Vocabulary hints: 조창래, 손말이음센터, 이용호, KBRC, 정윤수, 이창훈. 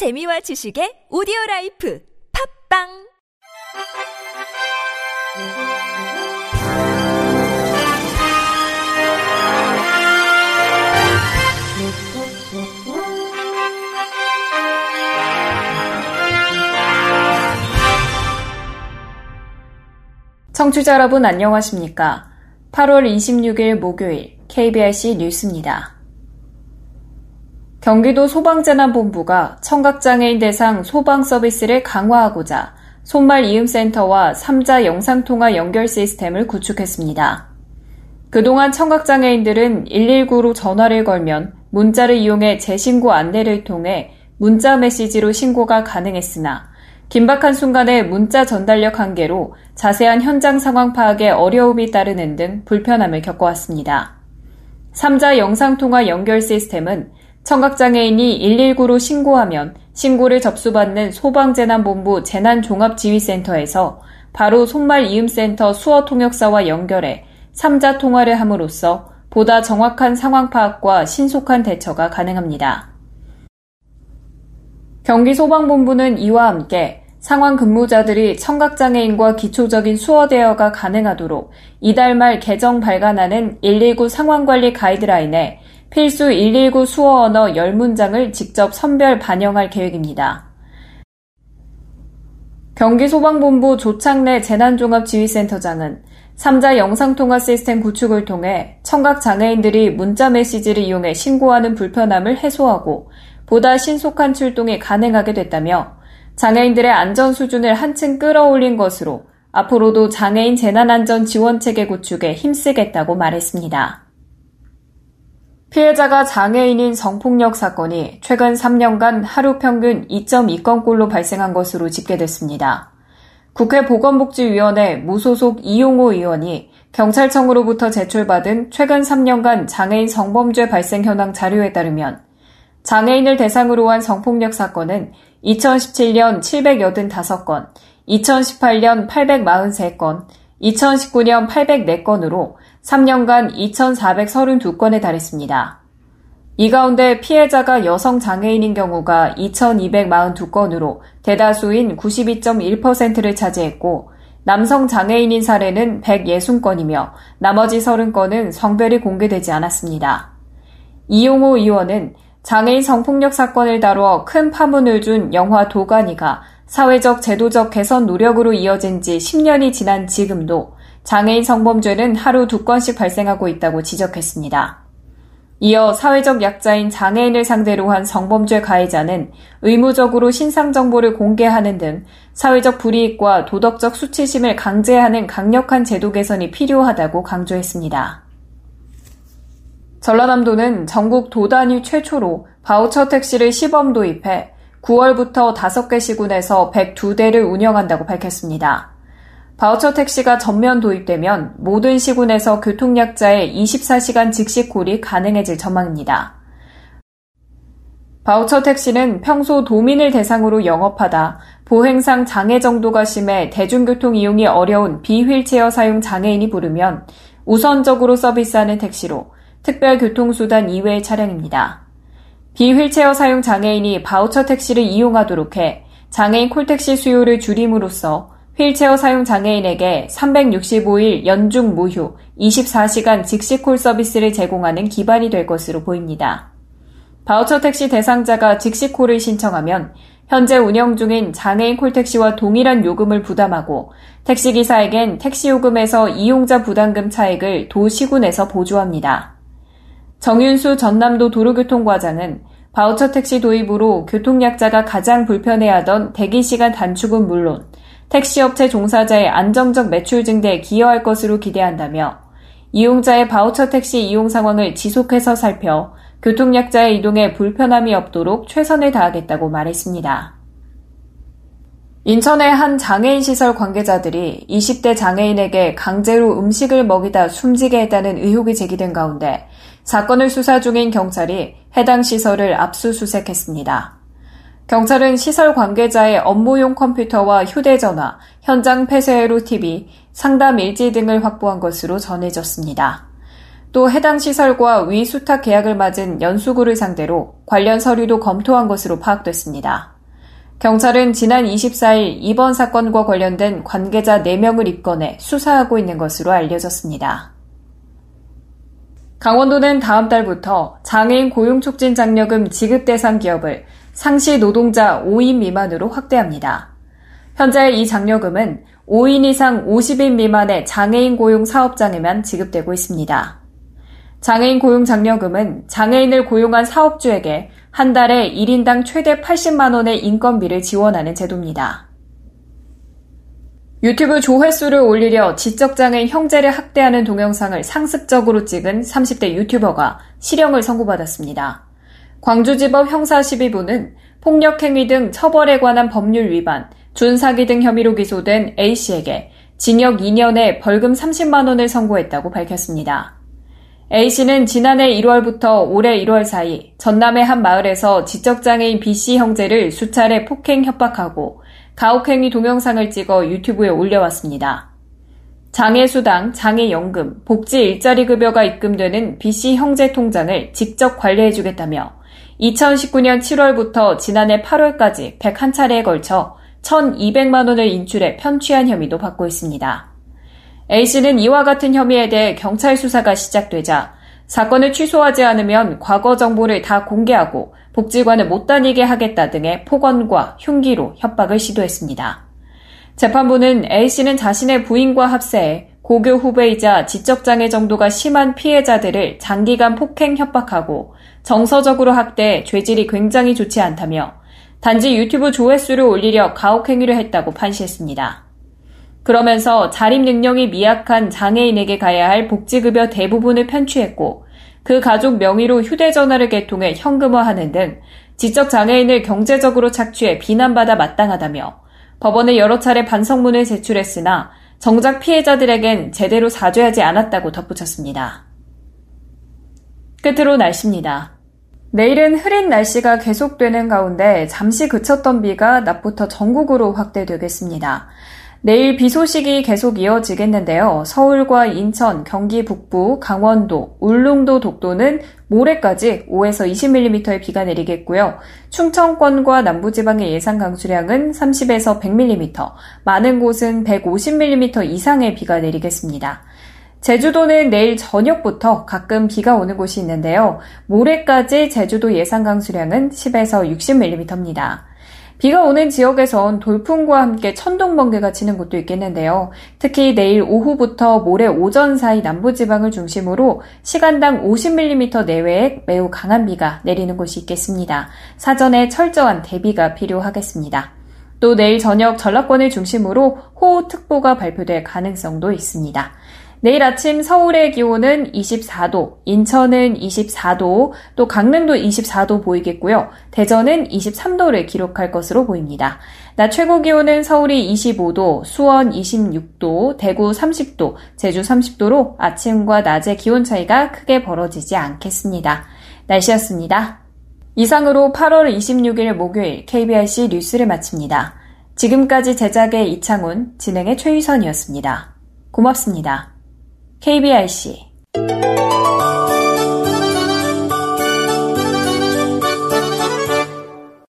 재미와 지식의 오디오라이프 팝빵 청취자 여러분 안녕하십니까? 8월 26일 목요일 KBRC 뉴스입니다. 경기도 소방재난본부가 청각장애인 대상 소방서비스를 강화하고자 손말이음센터와 3자 영상통화 연결 시스템을 구축했습니다. 그동안 청각장애인들은 119로 전화를 걸면 문자를 이용해 재신고 안내를 통해 문자 메시지로 신고가 가능했으나 긴박한 순간에 문자 전달력 한계로 자세한 현장 상황 파악에 어려움이 따르는 등 불편함을 겪어왔습니다. 3자 영상통화 연결 시스템은 청각장애인이 119로 신고하면 신고를 접수받는 소방재난본부 재난종합지휘센터에서 바로 손말이음센터 수어통역사와 연결해 3자 통화를 함으로써 보다 정확한 상황 파악과 신속한 대처가 가능합니다. 경기소방본부는 이와 함께 상황 근무자들이 청각장애인과 기초적인 수어 대화가 가능하도록 이달 말 개정 발간하는 119 상황관리 가이드라인에 필수 119 수어 언어 10문장을 직접 선별 반영할 계획입니다. 경기소방본부 조창래 재난종합지휘센터장은 3자 영상통화 시스템 구축을 통해 청각장애인들이 문자 메시지를 이용해 신고하는 불편함을 해소하고 보다 신속한 출동이 가능하게 됐다며 장애인들의 안전 수준을 한층 끌어올린 것으로 앞으로도 장애인 재난안전 지원체계 구축에 힘쓰겠다고 말했습니다. 피해자가 장애인인 성폭력 사건이 최근 3년간 하루 평균 2.2건꼴로 발생한 것으로 집계됐습니다. 국회 보건복지위원회 무소속 이용호 의원이 경찰청으로부터 제출받은 최근 3년간 장애인 성범죄 발생 현황 자료에 따르면 장애인을 대상으로 한 성폭력 사건은 2017년 785건, 2018년 843건, 2019년 804건으로 3년간 2,432건에 달했습니다. 이 가운데 피해자가 여성 장애인인 경우가 2,242건으로 대다수인 92.1%를 차지했고 남성 장애인인 사례는 160건이며 나머지 30건은 성별이 공개되지 않았습니다. 이용호 의원은 장애인 성폭력 사건을 다뤄 큰 파문을 준 영화 도가니가 사회적 제도적 개선 노력으로 이어진 지 10년이 지난 지금도 장애인 성범죄는 하루 2건씩 발생하고 있다고 지적했습니다. 이어 사회적 약자인 장애인을 상대로 한 성범죄 가해자는 의무적으로 신상 정보를 공개하는 등 사회적 불이익과 도덕적 수치심을 강제하는 강력한 제도 개선이 필요하다고 강조했습니다. 전라남도는 전국 도단위 최초로 바우처 택시를 시범 도입해 9월부터 5개 시군에서 102대를 운영한다고 밝혔습니다. 바우처 택시가 전면 도입되면 모든 시군에서 교통약자의 24시간 즉시 콜이 가능해질 전망입니다. 바우처 택시는 평소 도민을 대상으로 영업하다 보행상 장애 정도가 심해 대중교통 이용이 어려운 비휠체어 사용 장애인이 부르면 우선적으로 서비스하는 택시로 특별교통수단 이외의 차량입니다. 비휠체어 사용 장애인이 바우처 택시를 이용하도록 해 장애인 콜택시 수요를 줄임으로써 휠체어 사용 장애인에게 365일 연중 무휴 24시간 즉시 콜 서비스를 제공하는 기반이 될 것으로 보입니다. 바우처 택시 대상자가 즉시 콜을 신청하면 현재 운영 중인 장애인 콜택시와 동일한 요금을 부담하고 택시기사에겐 택시요금에서 이용자 부담금 차액을 도시군에서 보조합니다. 정윤수 전남도 도로교통과장은 바우처 택시 도입으로 교통약자가 가장 불편해하던 대기시간 단축은 물론 택시업체 종사자의 안정적 매출 증대에 기여할 것으로 기대한다며 이용자의 바우처 택시 이용 상황을 지속해서 살펴 교통약자의 이동에 불편함이 없도록 최선을 다하겠다고 말했습니다. 인천의 한 장애인 시설 관계자들이 20대 장애인에게 강제로 음식을 먹이다 숨지게 했다는 의혹이 제기된 가운데 사건을 수사 중인 경찰이 해당 시설을 압수수색했습니다. 경찰은 시설 관계자의 업무용 컴퓨터와 휴대전화, 현장 폐쇄회로 TV, 상담 일지 등을 확보한 것으로 전해졌습니다. 또 해당 시설과 위수탁 계약을 맺은 연수구를 상대로 관련 서류도 검토한 것으로 파악됐습니다. 경찰은 지난 24일 이번 사건과 관련된 관계자 4명을 입건해 수사하고 있는 것으로 알려졌습니다. 강원도는 다음 달부터 장애인 고용촉진 장려금 지급 대상 기업을 상시 노동자 5인 미만으로 확대합니다. 현재 이 장려금은 5인 이상 50인 미만의 장애인 고용 사업장에만 지급되고 있습니다. 장애인 고용 장려금은 장애인을 고용한 사업주에게 한 달에 1인당 최대 80만 원의 인건비를 지원하는 제도입니다. 유튜브 조회수를 올리려 지적장애인 형제를 학대하는 동영상을 상습적으로 찍은 30대 유튜버가 실형을 선고받았습니다. 광주지법 형사 12부는 폭력행위 등 처벌에 관한 법률 위반, 준사기 등 혐의로 기소된 A씨에게 징역 2년에 벌금 30만 원을 선고했다고 밝혔습니다. A씨는 지난해 1월부터 올해 1월 사이 전남의 한 마을에서 지적장애인 B씨 형제를 수차례 폭행 협박하고 가혹행위 동영상을 찍어 유튜브에 올려왔습니다. 장애수당, 장애연금, 복지 일자리 급여가 입금되는 B씨 형제 통장을 직접 관리해주겠다며 2019년 7월부터 지난해 8월까지 101차례에 걸쳐 1,200만 원을 인출해 편취한 혐의도 받고 있습니다. A씨는 이와 같은 혐의에 대해 경찰 수사가 시작되자 사건을 취소하지 않으면 과거 정보를 다 공개하고 복지관을 못 다니게 하겠다 등의 폭언과 흉기로 협박을 시도했습니다. 재판부는 A씨는 자신의 부인과 합세해 고교 후배이자 지적장애 정도가 심한 피해자들을 장기간 폭행 협박하고 정서적으로 학대해 죄질이 굉장히 좋지 않다며 단지 유튜브 조회수를 올리려 가혹행위를 했다고 판시했습니다. 그러면서 자립 능력이 미약한 장애인에게 가야 할 복지급여 대부분을 편취했고 그 가족 명의로 휴대전화를 개통해 현금화하는 등 지적장애인을 경제적으로 착취해 비난받아 마땅하다며 법원에 여러 차례 반성문을 제출했으나 정작 피해자들에겐 제대로 사죄하지 않았다고 덧붙였습니다. 끝으로 날씨입니다. 내일은 흐린 날씨가 계속되는 가운데 잠시 그쳤던 비가 낮부터 전국으로 확대되겠습니다. 내일 비 소식이 계속 이어지겠는데요. 서울과 인천, 경기 북부, 강원도, 울릉도, 독도는 모레까지 5에서 20mm의 비가 내리겠고요. 충청권과 남부지방의 예상 강수량은 30에서 100mm, 많은 곳은 150mm 이상의 비가 내리겠습니다. 제주도는 내일 저녁부터 가끔 비가 오는 곳이 있는데요. 모레까지 제주도 예상 강수량은 10에서 60mm입니다. 비가 오는 지역에선 돌풍과 함께 천둥, 번개가 치는 곳도 있겠는데요. 특히 내일 오후부터 모레 오전 사이 남부지방을 중심으로 시간당 50mm 내외의 매우 강한 비가 내리는 곳이 있겠습니다. 사전에 철저한 대비가 필요하겠습니다. 또 내일 저녁 전라권을 중심으로 호우특보가 발표될 가능성도 있습니다. 내일 아침 서울의 기온은 24도, 인천은 24도, 또 강릉도 24도 보이겠고요. 대전은 23도를 기록할 것으로 보입니다. 낮 최고 기온은 서울이 25도, 수원 26도, 대구 30도, 제주 30도로 아침과 낮의 기온 차이가 크게 벌어지지 않겠습니다. 날씨였습니다. 이상으로 8월 26일 목요일 KBRC 뉴스를 마칩니다. 지금까지 제작의 이창훈, 진행의 최유선이었습니다. 고맙습니다. KBRC